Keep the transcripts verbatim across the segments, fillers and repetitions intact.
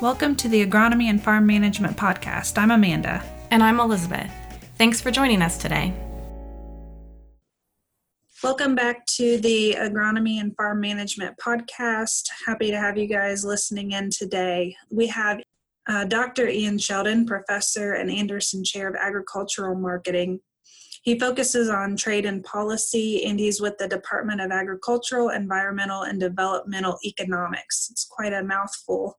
Welcome to the Agronomy and Farm Management Podcast. I'm Amanda. And I'm Elizabeth. Thanks for joining us today. Welcome back to the Agronomy and Farm Management Podcast. Happy to have you guys listening in today. We have uh, Doctor Ian Sheldon, professor and Anderson Chair of Agricultural Marketing. He focuses on trade and policy, and he's with the Department of Agricultural, Environmental, and Developmental Economics. It's quite a mouthful,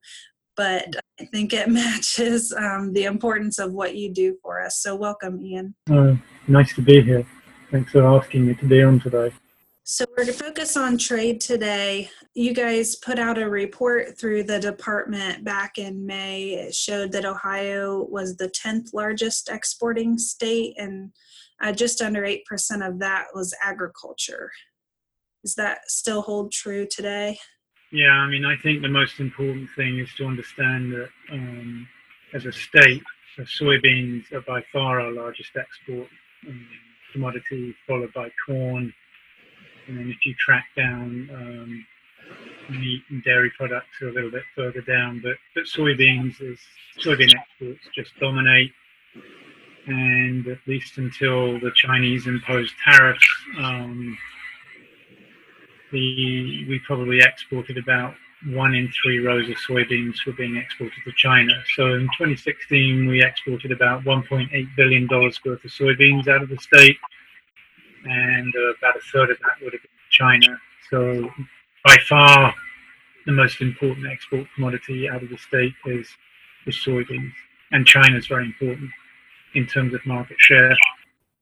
but I think it matches um, the importance of what you do for us. So welcome, Ian. Uh, nice to be here. Thanks for asking me to be on today. So we're going to focus on trade today. You guys put out a report through the department back in May. It showed that Ohio was the tenth largest exporting state, and uh, just under eight percent of that was agriculture. Does that still hold true today? Yeah, I mean, I think the most important thing is to understand that um, as a state, soybeans are by far our largest export um, commodity, followed by corn, and then if you track down um, meat and dairy products are a little bit further down, but, but soybeans is soybean exports just dominate, and at least until the Chinese imposed tariffs, um, the we probably exported about one in three rows of soybeans were being exported to China. So in twenty sixteen, we exported about one point eight billion dollars worth of soybeans out of the state, and uh, about a third of that would have been China. So by far, the most important export commodity out of the state is, is soybeans, and China is very important in terms of market share.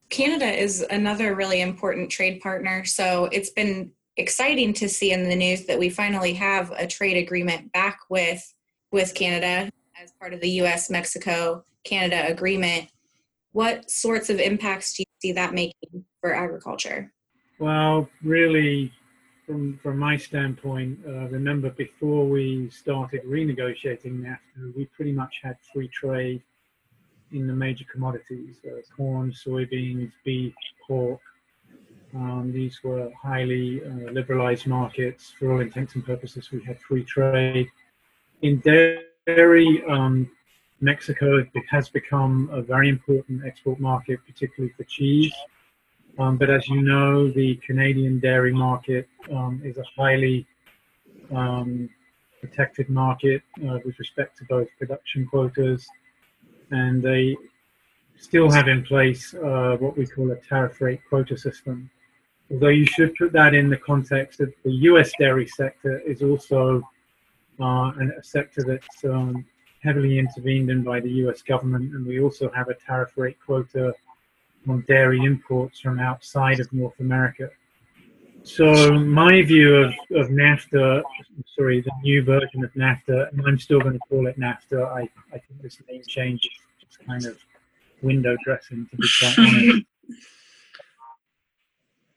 Canada is another really important trade partner, so it's been exciting to see in the news that we finally have a trade agreement back with with Canada as part of the U S Mexico Canada agreement. What sorts of impacts do you see that making for agriculture? Well, really, from from my standpoint, uh, remember before we started renegotiating NAFTA, we pretty much had free trade in the major commodities, uh, corn, soybeans, beef, pork. Um, these were highly uh, liberalized markets. For all intents and purposes, we had free trade. In dairy, um, Mexico has become a very important export market, particularly for cheese. Um, but as you know, the Canadian dairy market um, is a highly um, protected market uh, with respect to both production quotas, and they still have in place uh, what we call a tariff rate quota system. Although you should put that in the context that the U S dairy sector is also uh, a sector that's um, heavily intervened in by the U S government, and we also have a tariff rate quota on dairy imports from outside of North America. So my view of, of NAFTA, sorry, the new version of NAFTA, and I'm still going to call it NAFTA, I, I think this name change is just kind of window dressing, to be quite honest.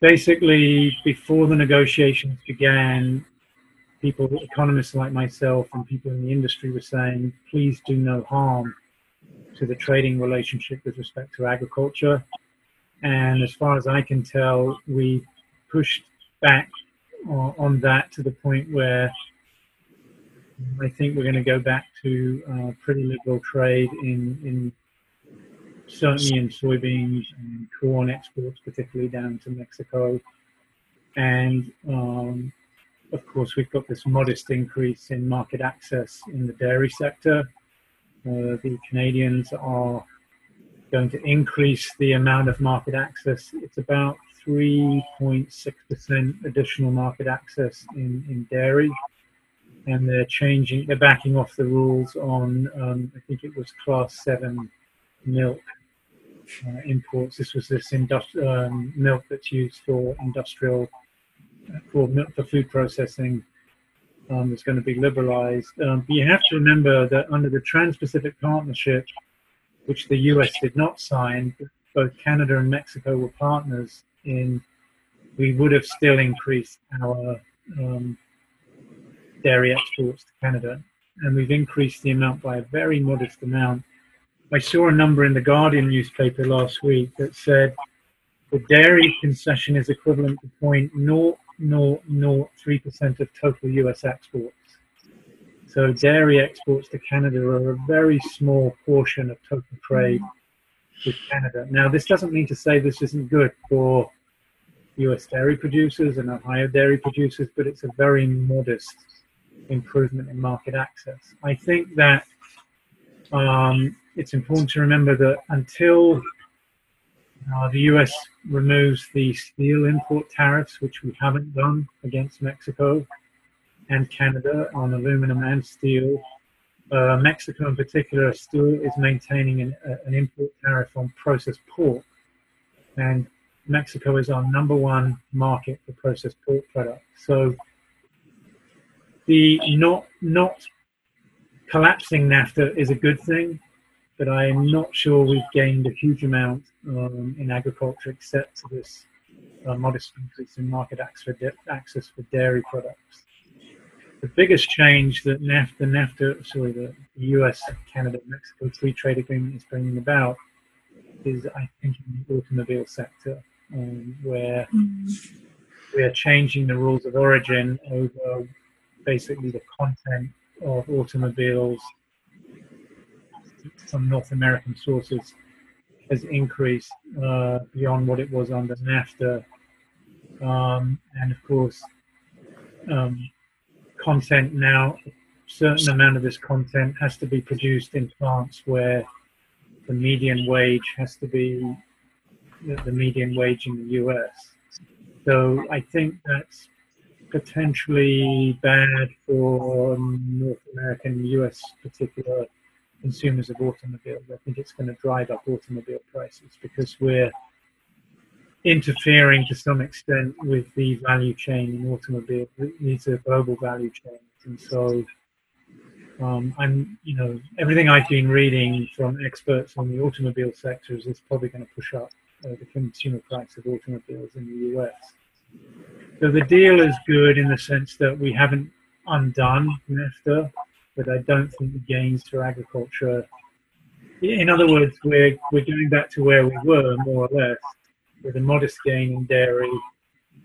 Basically, before the negotiations began, people, economists like myself and people in the industry were saying, please do no harm to the trading relationship with respect to agriculture. And as far as I can tell, we pushed back on, on that to the point where I think we're going to go back to uh, pretty liberal trade in, in certainly in soybeans and corn exports, particularly down to Mexico. And um, of course, we've got this modest increase in market access in the dairy sector. Uh, the Canadians are going to increase the amount of market access. It's about three point six percent additional market access in, in dairy. And they're changing, they're backing off the rules on, um, I think it was class seven milk. Uh, imports. This was this industri- um, milk that's used for industrial, uh, for milk for food processing. Um, is going to be liberalized. Um, but you have to remember that under the Trans-Pacific Partnership, which the U S did not sign, both Canada and Mexico were partners in. We would have still increased our um, dairy exports to Canada, and we've increased the amount by a very modest amount. I saw a number in the Guardian newspaper last week that said the dairy concession is equivalent to zero point zero zero zero three percent of total U S exports. So dairy exports to Canada are a very small portion of total trade with Canada. Now, this doesn't mean to say this isn't good for U S dairy producers and Ohio dairy producers, but it's a very modest improvement in market access. I think that um, it's important to remember that until uh, the U S removes the steel import tariffs, which we haven't done against Mexico and Canada on aluminum and steel, uh, Mexico in particular still is maintaining an, uh, an import tariff on processed pork, and Mexico is our number one market for processed pork products. So the not not collapsing NAFTA is a good thing, but I am not sure we've gained a huge amount um, in agriculture except for this uh, modest increase in market access for dairy products. The biggest change that NAFTA, the NAFTA, sorry, the U S Canada Mexico Free Trade Agreement is bringing about is, I think, in the automobile sector, um, where we are changing the rules of origin over basically the content of automobiles from North American sources has increased uh, beyond what it was under NAFTA. Um, and of course, um, content now, a certain amount of this content has to be produced in plants where the median wage has to be the median wage in the U S. So I think that's potentially bad for North American, U S particular consumers of automobiles. I think it's going to drive up automobile prices because we're interfering to some extent with the value chain in automobiles. These are global value chains, and so Um, I'm, you know, everything I've been reading from experts on the automobile sectors is probably going to push up uh, the consumer price of automobiles in the U S. So the deal is good in the sense that we haven't undone NAFTA, but I don't think the gains for agriculture. In other words, we're we're going back to where we were more or less with a modest gain in dairy,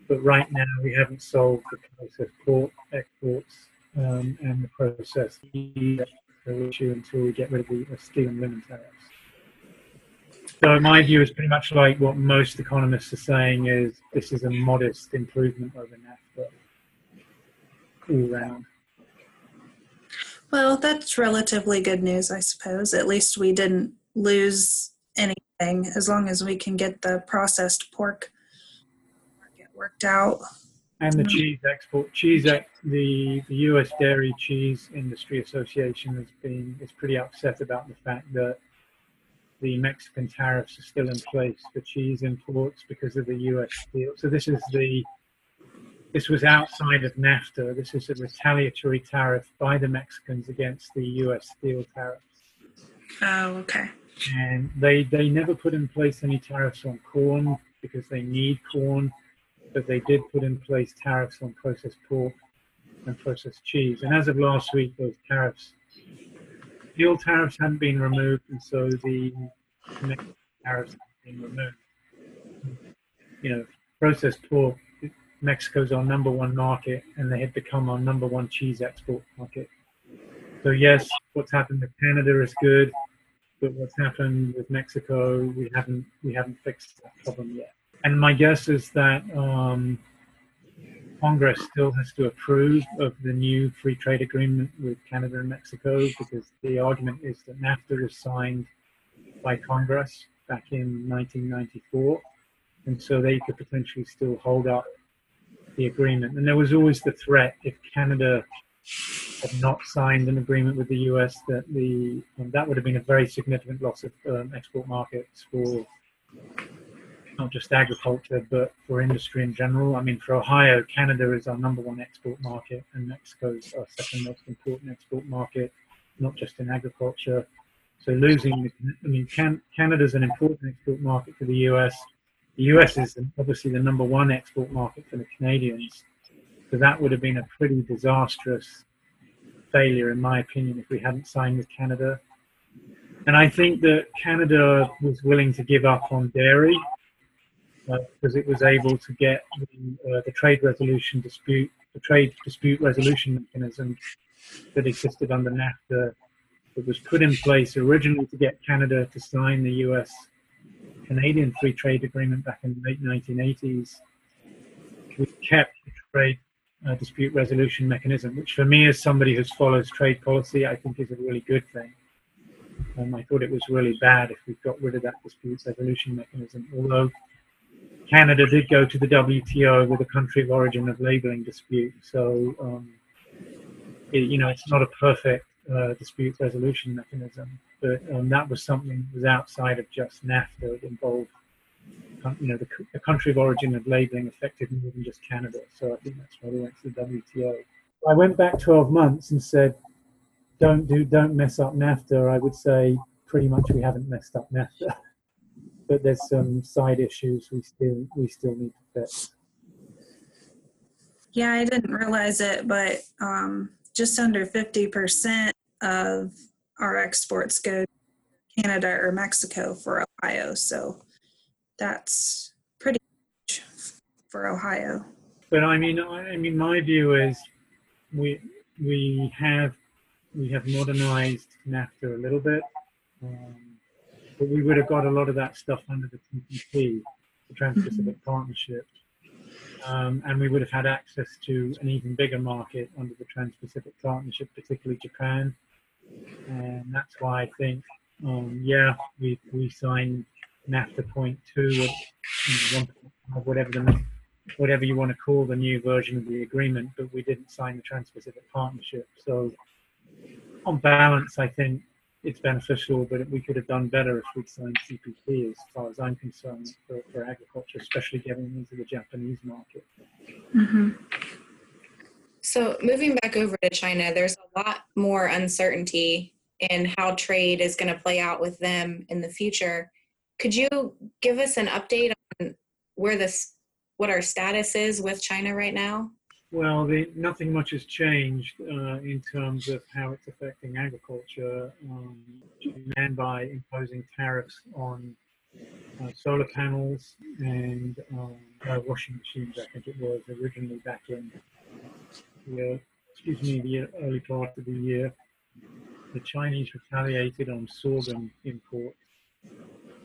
but right now we haven't solved the processed pork exports Um, and the process issue until we get rid of the steel and aluminum tariffs. So my view is pretty much like what most economists are saying is this is a modest improvement over NAFTA all round. Well, that's relatively good news, I suppose. At least we didn't lose anything as long as we can get the processed pork market worked out. And the cheese export, cheese, the, the U S Dairy Cheese Industry Association has been, is pretty upset about the fact that the Mexican tariffs are still in place for cheese imports because of the U S deal. So this is the, this was outside of NAFTA. This is a retaliatory tariff by the Mexicans against the U S steel tariffs. Oh, okay. And they, they never put in place any tariffs on corn because they need corn. But they did put in place tariffs on processed pork and processed cheese. And as of last week, those tariffs, steel tariffs hadn't been removed, and so the Mexican tariffs hadn't been removed. You know, processed pork, Mexico's our number one market, and they had become our number one cheese export market. So yes, what's happened with Canada is good, but what's happened with Mexico, we haven't we haven't fixed that problem yet. And my guess is that um, Congress still has to approve of the new free trade agreement with Canada and Mexico, because the argument is that NAFTA was signed by Congress back in nineteen ninety-four, and so they could potentially still hold up the agreement. And there was always the threat, if Canada had not signed an agreement with the U S, that the um, that would have been a very significant loss of um, export markets for not just agriculture, but for industry in general. I mean, for Ohio, Canada is our number one export market, and Mexico is our second most important export market, not just in agriculture. So losing, I mean, can, Canada's an important export market for the U S. The U S is obviously the number one export market for the Canadians. So that would have been a pretty disastrous failure, in my opinion, if we hadn't signed with Canada. And I think that Canada was willing to give up on dairy, Uh, because it was able to get the, uh, the trade resolution dispute, the trade dispute resolution mechanism that existed under NAFTA that was put in place originally to get Canada to sign the U S Canadian Free Trade Agreement back in the late nineteen eighties. We kept the trade uh, dispute resolution mechanism, which for me, as somebody who follows trade policy, I think is a really good thing. Um, I thought it was really bad if we got rid of that dispute resolution mechanism, although Canada did go to the W T O with a country of origin of labeling dispute. So, um, it, you know, it's not a perfect uh, dispute resolution mechanism, but um, that was something that was outside of just NAFTA. It involved, you know, the, the country of origin of labeling affected more than just Canada. So I think that's why we went to the W T O. I went back twelve months and said, don't do, don't mess up NAFTA. I would say pretty much we haven't messed up NAFTA. But there's some side issues we still we still need to fix. Yeah, I didn't realize it, but um, just under fifty percent of our exports go to Canada or Mexico for Ohio. So that's pretty huge for Ohio. But I mean, I, I mean, my view is we we have we have modernized NAFTA a little bit. Um, But we would have got a lot of that stuff under the T P P, the Trans-Pacific Partnership, um, and we would have had access to an even bigger market under the Trans-Pacific Partnership, particularly Japan. And that's why I think, um, yeah, we we signed NAFTA point two, or whatever the whatever you want to call the new version of the agreement, but we didn't sign the Trans-Pacific Partnership. So, on balance, I think it's beneficial, but we could have done better if we'd signed C P P, as far as I'm concerned, for, for agriculture, especially getting into the Japanese market. Mm-hmm. So moving back over to China, there's a lot more uncertainty in how trade is going to play out with them in the future. Could you give us an update on where this, what our status is with China right now? Well, the, nothing much has changed uh, in terms of how it's affecting agriculture. Um, Japan, by imposing tariffs on uh, solar panels and um, uh, washing machines, I think it was originally back in the, excuse me, the early part of the year, the Chinese retaliated on sorghum imports,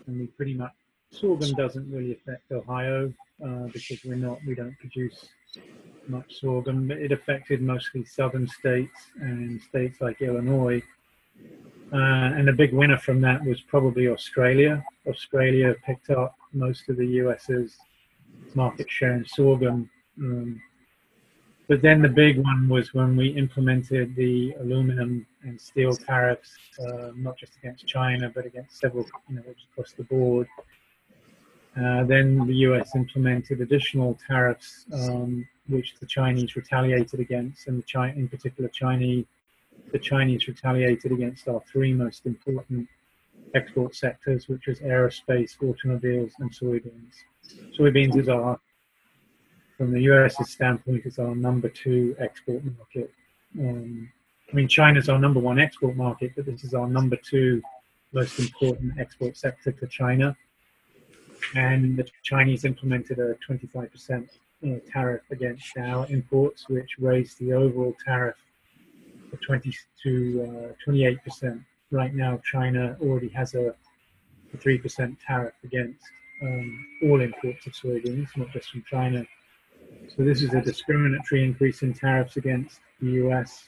and we pretty much sorghum doesn't really affect Ohio uh, because we're not we don't produce much sorghum, but it affected mostly southern states and states like Illinois. Uh, and a big winner from that was probably Australia. Australia picked up most of the U S's market share in sorghum. Um, but then the big one was when we implemented the aluminum and steel tariffs, uh, not just against China, but against several, you know, across the board. Uh, then the U S implemented additional tariffs, um, which the Chinese retaliated against, and the Chi- in particular, Chinese, the Chinese retaliated against our three most important export sectors, which was aerospace, automobiles, and soybeans. Soybeans is our, from the U S's standpoint, is our number two export market. Um, I mean, China's our number one export market, but this is our number two most important export sector to China. And the Chinese implemented a twenty-five percent tariff against our imports, which raised the overall tariff to twenty to twenty-eight percent. Right now, China already has a three percent tariff against um, all imports of soybeans, not just from China. So this is a discriminatory increase in tariffs against the U S,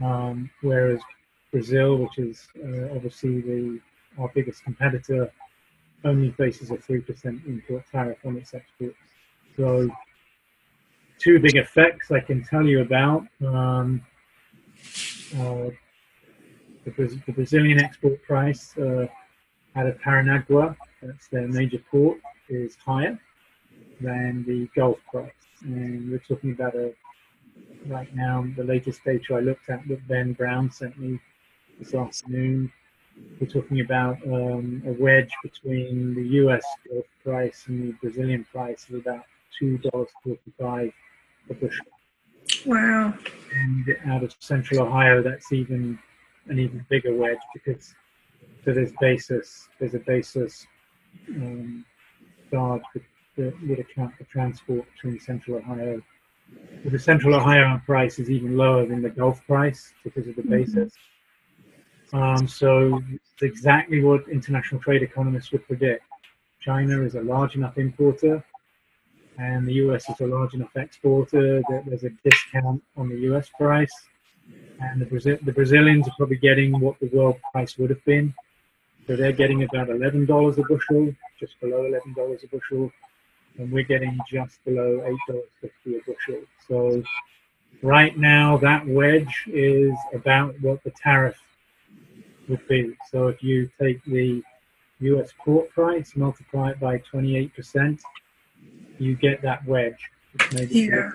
um, whereas Brazil, which is uh, obviously the our biggest competitor, only faces a three percent import tariff on its exports. So two big effects I can tell you about. Um, uh, the, Braz- the Brazilian export price uh, out of Paranagua, that's their major port, is higher than the Gulf price. And we're talking about, a right now, the latest data I looked at that Ben Brown sent me this afternoon, we're talking about um, a wedge between the U S Gulf price and the Brazilian price of about two dollars and forty-five cents a bushel. Wow. And out of central Ohio, that's even an even bigger wedge, because so there's basis, there's a basis um, charge that would account for transport between central Ohio the Central Ohio price is even lower than the Gulf price because of the basis. Um, so it's exactly what international trade economists would predict. China is a large enough importer and the U S is a large enough exporter that there's a discount on the U S price. And the, Brazil the Brazilians are probably getting what the world price would have been. So they're getting about eleven dollars a bushel, just below eleven dollars a bushel. And we're getting just below eight dollars fifty a bushel. So right now that wedge is about what the tariff would be. So if you take the U S port price, multiply it by twenty-eight percent, you get that wedge. Maybe yeah.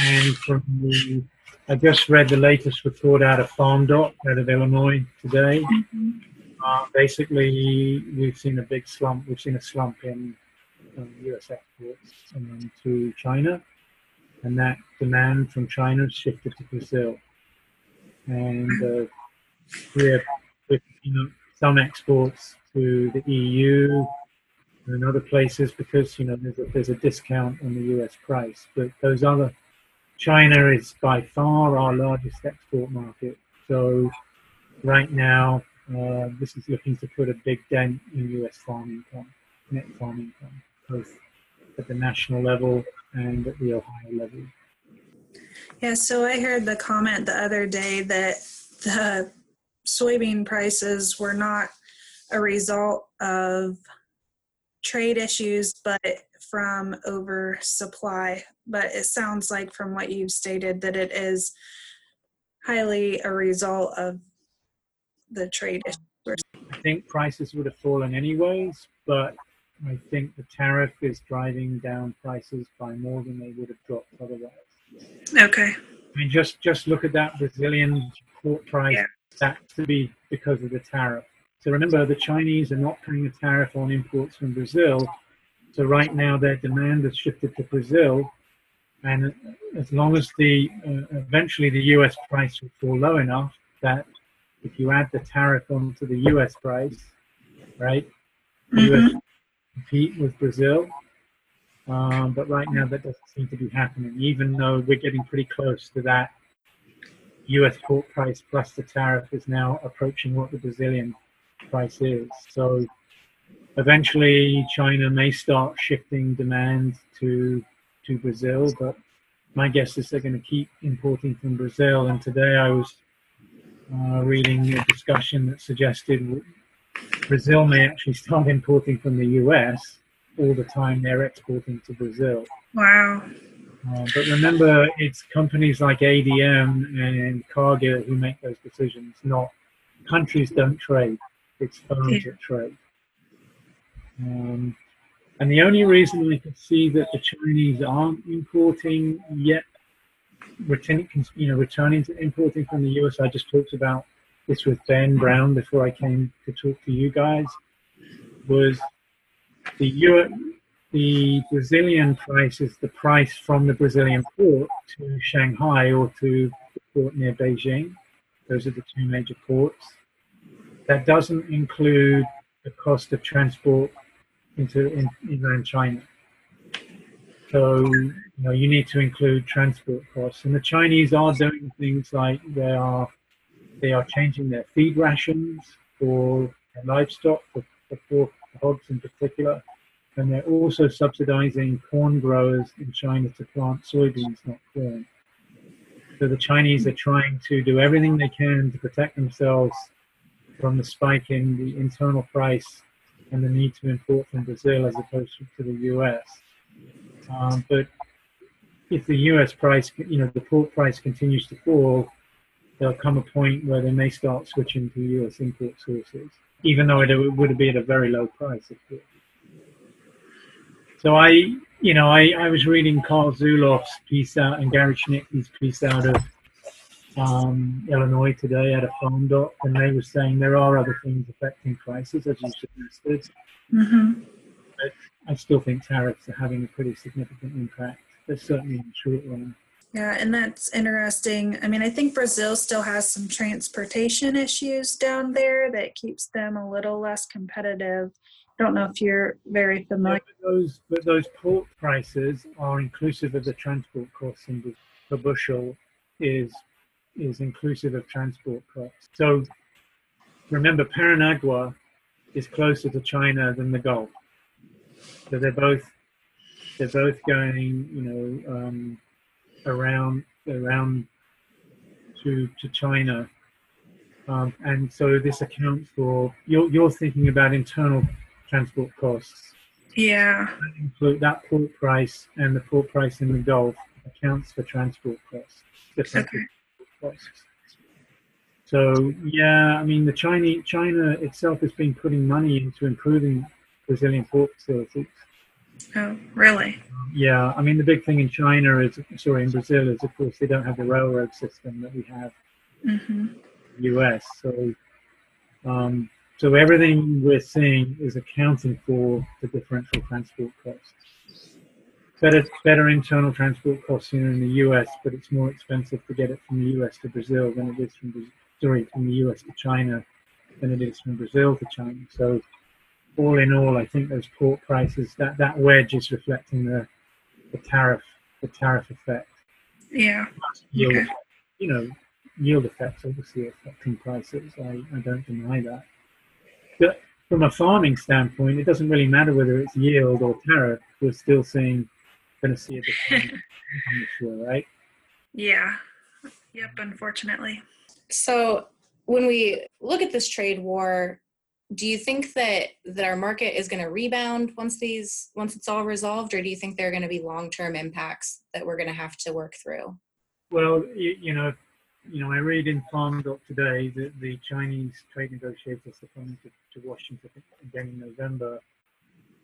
And from the, I just read the latest report out of Farm Doc out of Illinois today. Mm-hmm. uh, basically, we've seen a big slump. We've seen a slump in um, U S exports um, to China, and that demand from China shifted to Brazil. And uh, we're picking up some exports to the E U and other places because, you know, there's a, there's a discount on the U S price. But those other, China is by far our largest export market. So right now, uh, this is looking to put a big dent in U S farm income, net farm income, both at the national level and at the Ohio level. Yeah, so I heard the comment the other day that the soybean prices were not a result of trade issues, but from oversupply. But it sounds like from what you've stated that it is highly a result of the trade issues. I think prices would have fallen anyways, but I think the tariff is driving down prices by more than they would have dropped otherwise. Okay. I mean, just, just look at that Brazilian port price. Yeah. That to be because of the tariff. So remember, the Chinese are not paying a tariff on imports from Brazil. So right now their demand has shifted to Brazil. And as long as the, uh, eventually the U S price will fall low enough that if you add the tariff onto the U S price, right, mm-hmm. the U S compete with Brazil. Um, but right now that doesn't seem to be happening, even though we're getting pretty close to that. U S port price plus the tariff is now approaching what the Brazilian price is. So eventually China may start shifting demand to to Brazil, but my guess is they're going to keep importing from Brazil. And today I was uh, reading a discussion that suggested Brazil may actually start importing from the U S all the time they're exporting to Brazil. Wow. Uh, but remember, it's companies like A D M and Cargill who make those decisions, not countries don't trade, it's firms that trade. Um, and the only reason I could see that the Chinese aren't importing yet, returning, you know, returning to importing from the U S, I just talked about this with Ben Brown before I came to talk to you guys, was the Europe. The Brazilian price is the price from the Brazilian port to Shanghai or to the port near Beijing. Those are the two major ports. That doesn't include the cost of transport into in, inland China. So, you know, you need to include transport costs. And the Chinese are doing things like they are they are changing their feed rations for their livestock, for, for pork, hogs in particular. And they're also subsidizing corn growers in China to plant soybeans, not corn. So the Chinese are trying to do everything they can to protect themselves from the spike in the internal price and the need to import from Brazil as opposed to the U S. Um, but if the U S price, you know, the port price continues to fall, there'll come a point where they may start switching to U S import sources, even though it would be at a very low price, of course. So I, you know, I, I was reading Carl Zuloff's piece out and Gary Schnicke's piece out of um, Illinois today at a Farm Doc, and they were saying there are other things affecting prices, as you suggested. Mm-hmm. But I still think tariffs are having a pretty significant impact, but certainly in the short run. Yeah, and that's interesting. I mean, I think Brazil still has some transportation issues down there that keeps them a little less competitive don't know if you're very familiar. Yeah, but, those, but those port prices are inclusive of the transport costs, and per bushel is is inclusive of transport costs. So remember, Paranagua is closer to China than the Gulf. So they're both they're both going, you know, um, around around to to China. Um, and so this accounts for, you're, you're thinking about internal transport costs. Yeah. That, include, that port price and the port price in the Gulf accounts for transport costs. Different okay. costs. So, yeah, I mean, the Chinese, China itself has been putting money into improving Brazilian port facilities. Oh, really? Yeah. I mean, the big thing in China is, sorry, in Brazil is, of course, they don't have the railroad system that we have. Mm-hmm. U S So, um, so everything we're seeing is accounting for the differential transport costs. Better, better internal transport costs here in the U S, but it's more expensive to get it from the U S to Brazil than it is from sorry from the U S to China than it is from Brazil to China. So, all in all, I think those port prices, that that wedge is reflecting the the tariff the tariff effect. Yeah. Yield, okay. You know. Yield effects obviously affecting prices. I, I don't deny that. But from a farming standpoint, it doesn't really matter whether it's yield or tariff. We're still seeing, going to see a decline this year, right? Yeah. Yep. Unfortunately. So when we look at this trade war, do you think that that our market is going to rebound once these once it's all resolved, or do you think there are going to be long-term impacts that we're going to have to work through? Well, you, you know. You know, I read in Farm Doc today that the Chinese trade negotiators are coming to, to Washington again in November.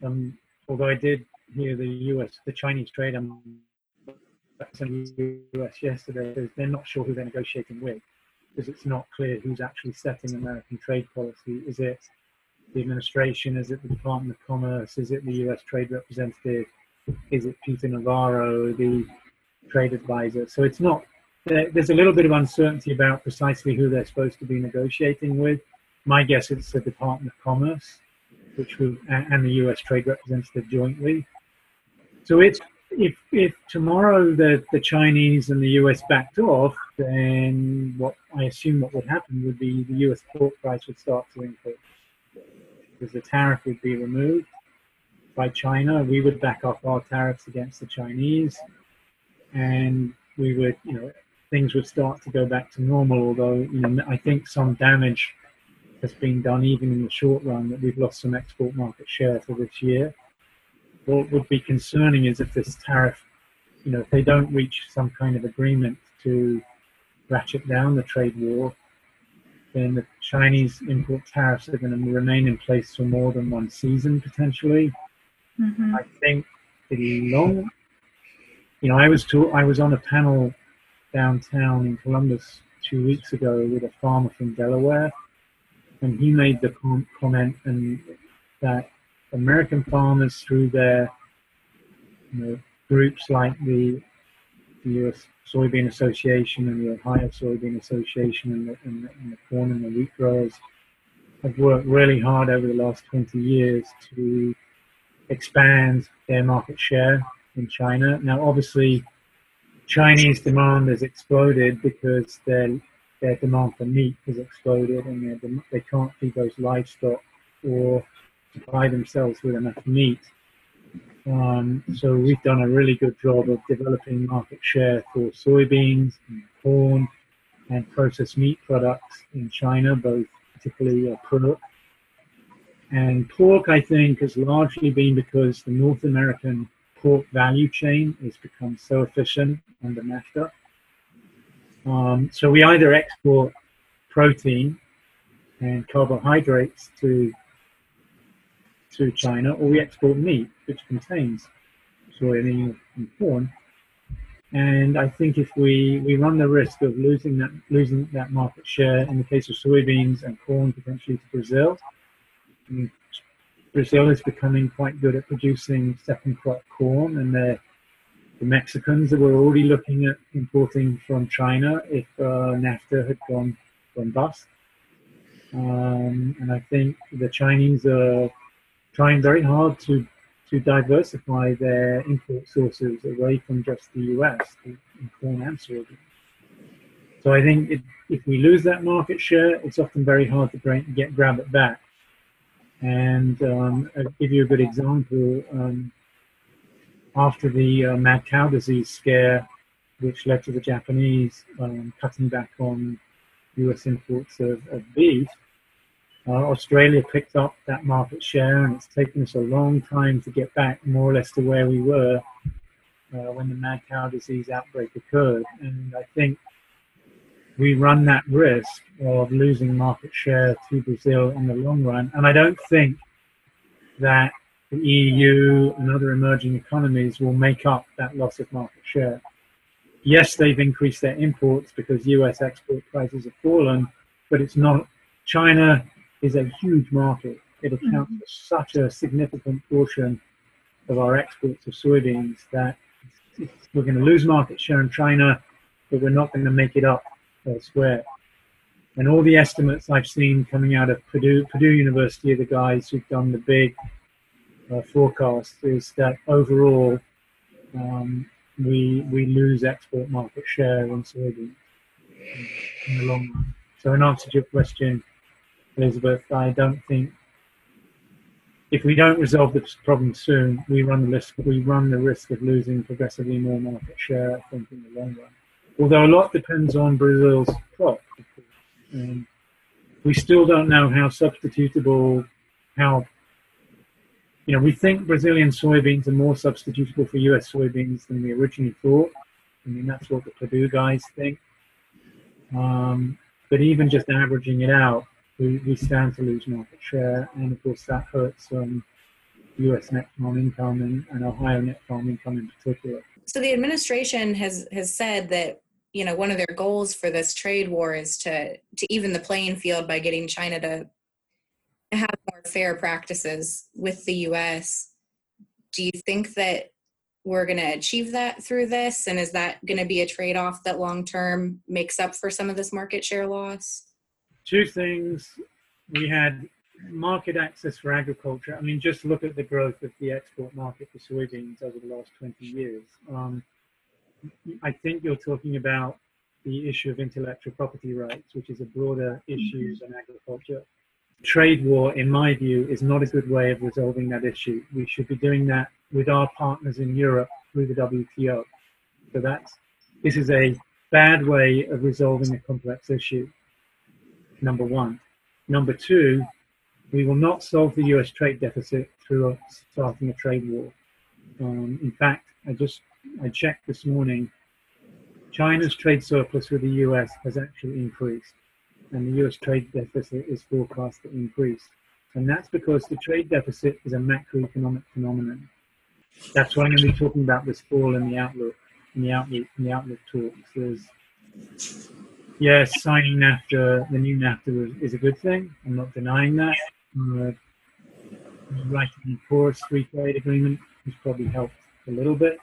Um, although I did hear the U S, the Chinese trade U S yesterday says they're not sure who they're negotiating with, because it's not clear who's actually setting American trade policy. Is it the administration? Is it the Department of Commerce? Is it the U S trade representative? Is it Peter Navarro, the trade advisor? So it's not. There's a little bit of uncertainty about precisely who they're supposed to be negotiating with. My guess is the Department of Commerce, which will, and the U S trade representative jointly. So it's, if if tomorrow the, the Chinese and the U S backed off, then what I assume what would happen would be the U S port price would start to increase, because the tariff would be removed by China. We would back off our tariffs against the Chinese, and we would, you know, things would start to go back to normal, although, you know, I think some damage has been done even in the short run, that we've lost some export market share for this year. What would be concerning is if this tariff, you know, if they don't reach some kind of agreement to ratchet down the trade war, then the Chinese import tariffs are going to remain in place for more than one season, potentially. Mm-hmm. I think the long... You know, I was to, I was on a panel downtown in Columbus two weeks ago with a farmer from Delaware, and he made the com- comment and that American farmers, through their, you know, groups like the, the U S Soybean Association and the Ohio Soybean Association and the, and, the, and the corn and the wheat growers, have worked really hard over the last twenty years to expand their market share in China. Now, obviously, Chinese demand has exploded because their their demand for meat has exploded, and their dem- they can't feed those livestock or supply themselves with enough meat. Um, so we've done a really good job of developing market share for soybeans and corn and processed meat products in China, both particularly uh, pork. And pork, I think, has largely been because the North American pork value chain has become so efficient under NAFTA. Um, so we either export protein and carbohydrates to to China, or we export meat, which contains soybean and corn. And I think if we, we run the risk of losing that losing that market share in the case of soybeans and corn, potentially to Brazil. I mean, Brazil is becoming quite good at producing second crop corn, and the Mexicans that were already looking at importing from China if uh, NAFTA had gone, gone bust. Um, and I think the Chinese are trying very hard to, to diversify their import sources away from just the U S in corn and soybeans. So I think if, if we lose that market share, it's often very hard to get, get grab it back. And um, I'll give you a good example. Um, after the uh, mad cow disease scare, which led to the Japanese um, cutting back on U S imports of, of beef, uh, Australia picked up that market share, and it's taken us a long time to get back more or less to where we were uh, when the mad cow disease outbreak occurred. And I think we run that risk of losing market share to Brazil in the long run. And I don't think that the E U and other emerging economies will make up that loss of market share. Yes, they've increased their imports because U S export prices have fallen, but it's not. China is a huge market. It accounts for such a significant portion of our exports of soybeans that we're going to lose market share in China, but we're not going to make it up elsewhere. And all the estimates I've seen coming out of Purdue, Purdue University, the guys who've done the big uh, forecast, is that overall um, we we lose export market share on soybeans in the long run. So in answer to your question, Elizabeth, I don't think, if we don't resolve this problem soon, we run the risk we run the risk of losing progressively more market share, I think, in the long run. Although a lot depends on Brazil's crop. Um, we still don't know how substitutable, how, you know, we think Brazilian soybeans are more substitutable for U S soybeans than we originally thought. I mean, that's what the Purdue guys think. Um, but even just averaging it out, we, we stand to lose market share. And of course, that hurts um, U S net farm income and, and Ohio net farm income in particular. So the administration has, has said that, you know, one of their goals for this trade war is to, to even the playing field by getting China to have more fair practices with the U S. Do you think that we're going to achieve that through this? And is that going to be a trade-off that long-term makes up for some of this market share loss? Two things. We had market access for agriculture. I mean, just look at the growth of the export market for soybeans over the last twenty years. Um, I think you're talking about the issue of intellectual property rights, which is a broader issue than agriculture. Trade war, in my view, is not a good way of resolving that issue. We should be doing that with our partners in Europe through the W T O. So that's, this is a bad way of resolving a complex issue, number one. Number two, we will not solve the U S trade deficit through starting a trade war. Um, in fact, I just I checked this morning, China's trade surplus with the U S has actually increased, and the U S trade deficit is forecast to increase. And that's because the trade deficit is a macroeconomic phenomenon. That's what I'm going to be talking about this fall in the outlook, in the outlook, in the outlook talks. There's, yes, signing NAFTA, the new NAFTA, is a good thing. I'm not denying that. Uh, writing a porous free trade agreement has probably helped a little bit,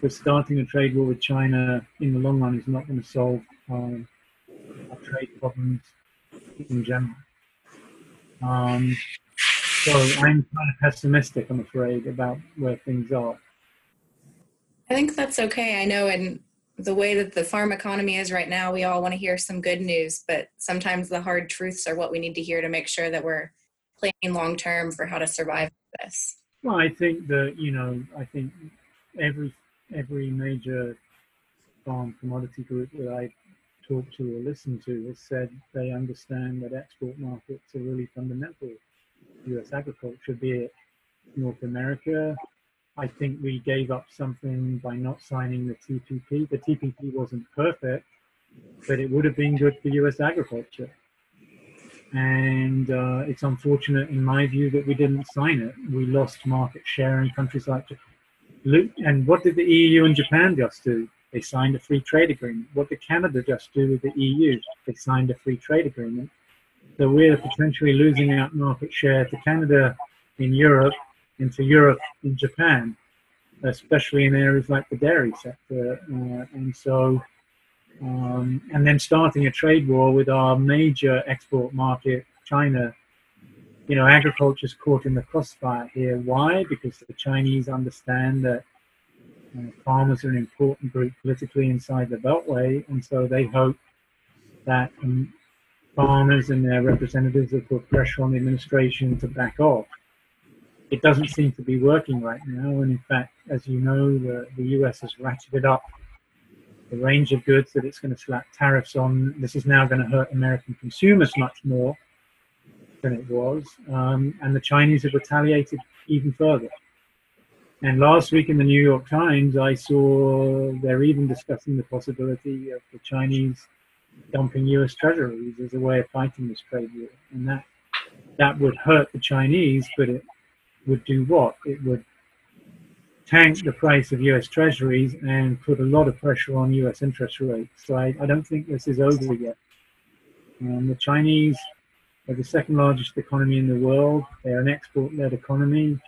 but starting a trade war with China in the long run is not going to solve um, our trade problems in general. Um, so I'm kind of pessimistic, I'm afraid, about where things are. I think that's okay. I know in the way that the farm economy is right now, we all want to hear some good news, but sometimes the hard truths are what we need to hear to make sure that we're planning long term for how to survive this. Well, I think that, you know, I think every every major farm commodity group that I talk to or listen to has said they understand that export markets are really fundamental to U S agriculture, be it North America. I think we gave up something by not signing the T P P. The T P P wasn't perfect, but it would have been good for U S agriculture. And uh, it's unfortunate, in my view, that we didn't sign it. We lost market share in countries like Japan. And what did the E U and Japan just do? They signed a free trade agreement. What did Canada just do with the E U? They signed a free trade agreement. So we're potentially losing out market share to Canada in Europe and to Europe in Japan, especially in areas like the dairy sector. Uh, and so, um, and then starting a trade war with our major export market, China, you know, agriculture is caught in the crossfire here. Why? Because the Chinese understand that you know, farmers are an important group politically inside the Beltway, and so they hope that um, farmers and their representatives will put pressure on the administration to back off. It doesn't seem to be working right now, and in fact, as you know, the, the U S has ratcheted up the range of goods that it's going to slap tariffs on. This is now going to hurt American consumers much more than it was, um, and the Chinese have retaliated even further. And last week in the New York Times, I saw they're even discussing the possibility of the Chinese dumping U S treasuries as a way of fighting this trade war, and that that would hurt the Chinese, but it would do what? It would tank the price of U S treasuries and put a lot of pressure on U S interest rates. So I, I don't think this is over yet. Um, the Chinese are the second largest economy in the world. They're an export-led economy.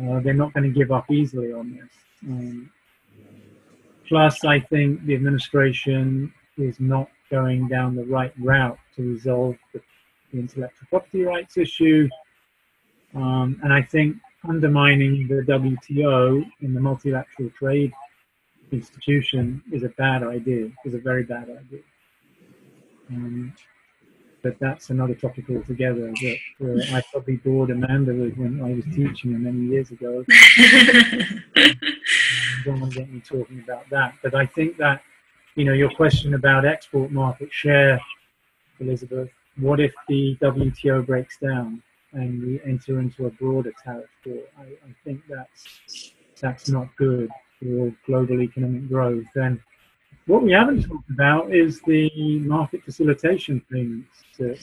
Uh, they're not going to give up easily on this. Um, plus, I think the administration is not going down the right route to resolve the, the intellectual property rights issue. Um, and I think undermining the W T O in the multilateral trade institution is a bad idea, is a very bad idea. Um, but that's another topic altogether that uh, I probably bored Amanda with when I was teaching her many years ago. I don't want to get me talking about that. But I think that, you know, your question about export market share, Elizabeth, what if the W T O breaks down and we enter into a broader tariff war? I, I think that's, that's not good for global economic growth. And what we haven't talked about is the market facilitation payments. So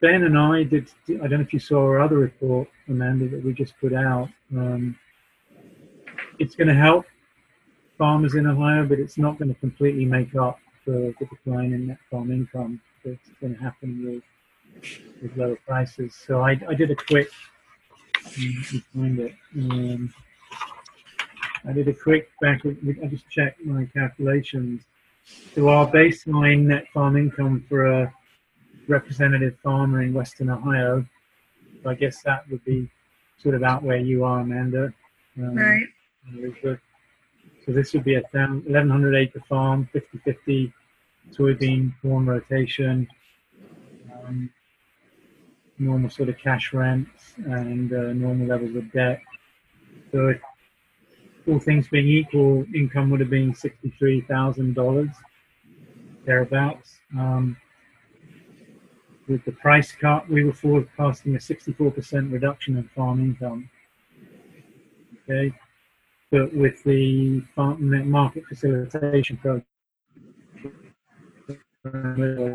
Ben and I did, I don't know if you saw our other report, Amanda, that we just put out. Um, it's going to help farmers in Ohio, but it's not going to completely make up for the decline in net farm income that's going to happen with with lower prices. So I, I did a quick, find it. Um, I did a quick back. I just checked my calculations. So our baseline net farm income for a representative farmer in Western Ohio, I guess that would be sort of out where you are, Amanda. Um, right. So this would be a eleven hundred acre farm, fifty fifty soybean corn rotation. Um, normal sort of cash rents and uh, normal levels of debt. So if all things being equal, income would have been sixty-three thousand dollars, thereabouts. Um, with the price cut, we were forecasting a sixty-four percent reduction in farm income. Okay, but with the farm market facilitation program,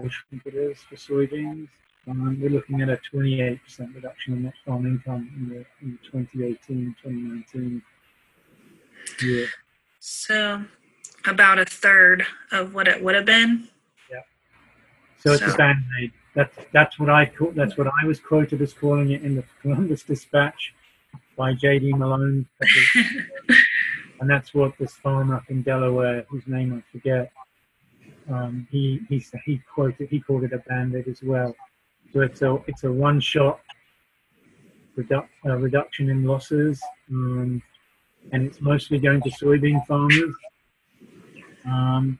which it is for soybeans, um, we're looking at a twenty-eight percent reduction in net farm income in the, in the twenty eighteen twenty nineteen year. So about a third of what it would have been. Yeah. So, so. It's a band-aid. That's that's what I call, that's what I was quoted as calling it in the Columbus Dispatch by J D Malone, and that's what this farmer up in Delaware, whose name I forget. Um, he he he quoted he called it a band-aid as well. So it's a it's a one-shot redu- uh, reduction in losses, um, and it's mostly going to soybean farmers. Um,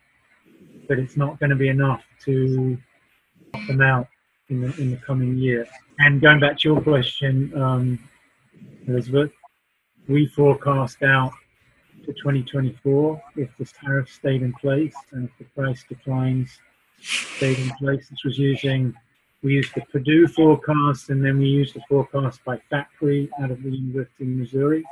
but it's not going to be enough to help them out in the in the coming year. And going back to your question, um, Elizabeth, we forecast out to twenty twenty-four, if the tariffs stayed in place and if the price declines stayed in place. This was using, we used the Purdue forecast, and then we used the forecast by factory out of the University of Missouri.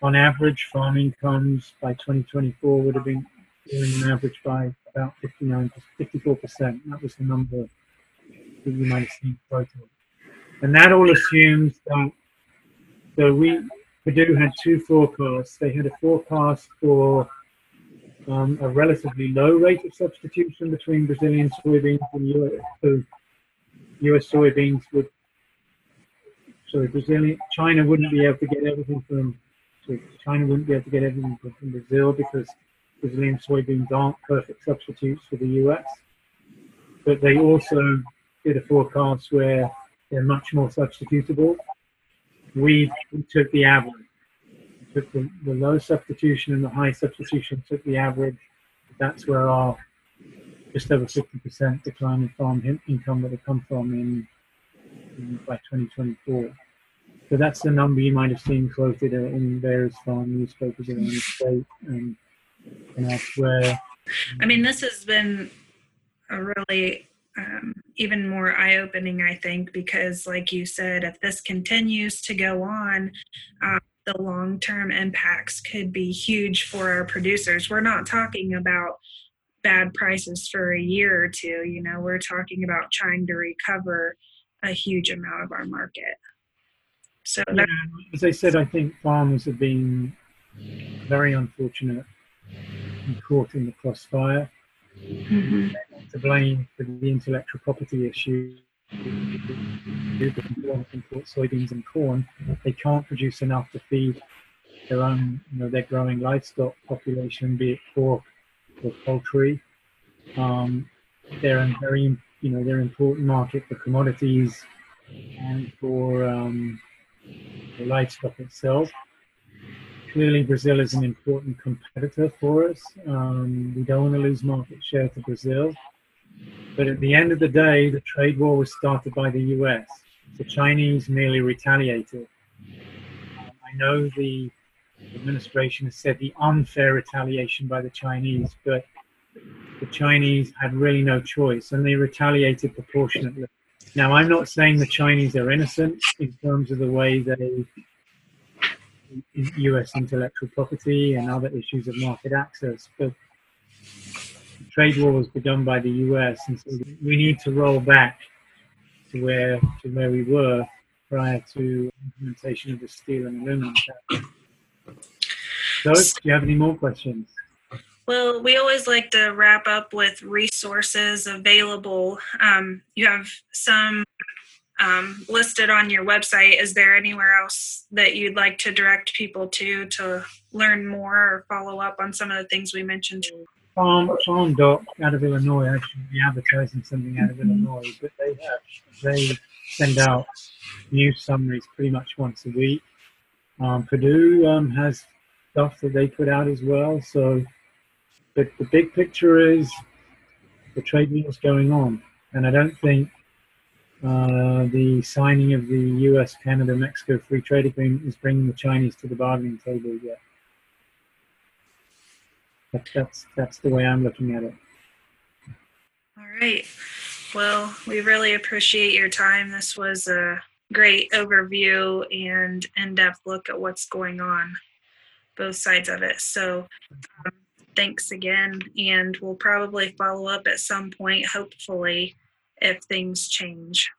On average, farm incomes by twenty twenty-four would have been doing an average by about fifty-nine, fifty-four percent. That was the number that you might have seen quoted. And that all assumes that, so we, Purdue had two forecasts. They had a forecast for um, a relatively low rate of substitution between Brazilian soybeans and U S, so U S soybeans would, sorry, Brazilian, China wouldn't be able to get everything from, sorry, China wouldn't be able to get everything from Brazil because Brazilian soybeans aren't perfect substitutes for the U S. But they also did a forecast where They're much more substitutable. We took the average. We took the, the low substitution and the high substitution, took the average. That's where our just over fifty percent decline in farm income would have come from in, in by twenty twenty-four. So that's the number you might have seen quoted in various farm newspapers around the state and, and elsewhere. I mean, this has been a really um, even more eye-opening, I think, because like you said, if this continues to go on, um, the long-term impacts could be huge for our producers. We're not talking about bad prices for a year or two, you know, we're talking about trying to recover a huge amount of our market. So that- yeah, as I said, I think farmers have been very unfortunate and caught in the crossfire. Mm-hmm. To blame for the intellectual property issue, import soybeans and corn, they can't produce enough to feed their own, you know, their growing livestock population, be it pork or poultry. Um, they're a very, you know, they're an important market for commodities and for um, the livestock itself. Clearly, Brazil is an important competitor for us. Um, we don't want to lose market share to Brazil. But at the end of the day, the trade war was started by the U S. The Chinese merely retaliated. Um, I know the administration has said the unfair retaliation by the Chinese, but the Chinese had really no choice, and they retaliated proportionately. Now, I'm not saying the Chinese are innocent in terms of the way they U S intellectual property and other issues of market access, but the trade war was begun by the U S, and so we need to roll back to where to where we were prior to implementation of the steel and aluminum tax. So, do you have any more questions? Well, we always like to wrap up with resources available. Um, you have some um, listed on your website. Is there anywhere else that you'd like to direct people to to learn more or follow up on some of the things we mentioned? Farm, Farm Doc out of Illinois. I should be advertising something out of mm-hmm. Illinois, but they have, they send out news summaries pretty much once a week. Um, Purdue um, has stuff that they put out as well. So, but the big picture is the trade war is going on, and I don't think uh, the signing of the U S Canada Mexico Free Trade Agreement is bringing the Chinese to the bargaining table yet. But that's that's the way I'm looking at it. All right. Well, we really appreciate your time. This was a great overview and in-depth look at what's going on, both sides of it. So um, thanks again, and we'll probably follow up at some point, hopefully, if things change.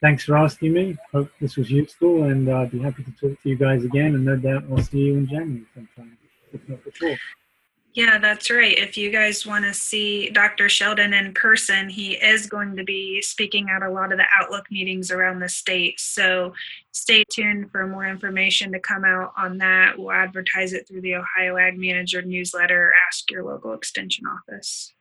Thanks for asking me. Hope this was useful, and I'd be happy to talk to you guys again, and no doubt I'll see you in January sometime, if not before. Yeah, that's right. If you guys want to see Doctor Sheldon in person, he is going to be speaking at a lot of the Outlook meetings around the state. So stay tuned for more information to come out on that. We'll advertise it through the Ohio Ag Manager newsletter. Ask your local extension office.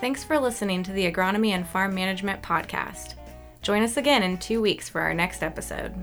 Thanks for listening to the Agronomy and Farm Management Podcast. Join us again in two weeks for our next episode.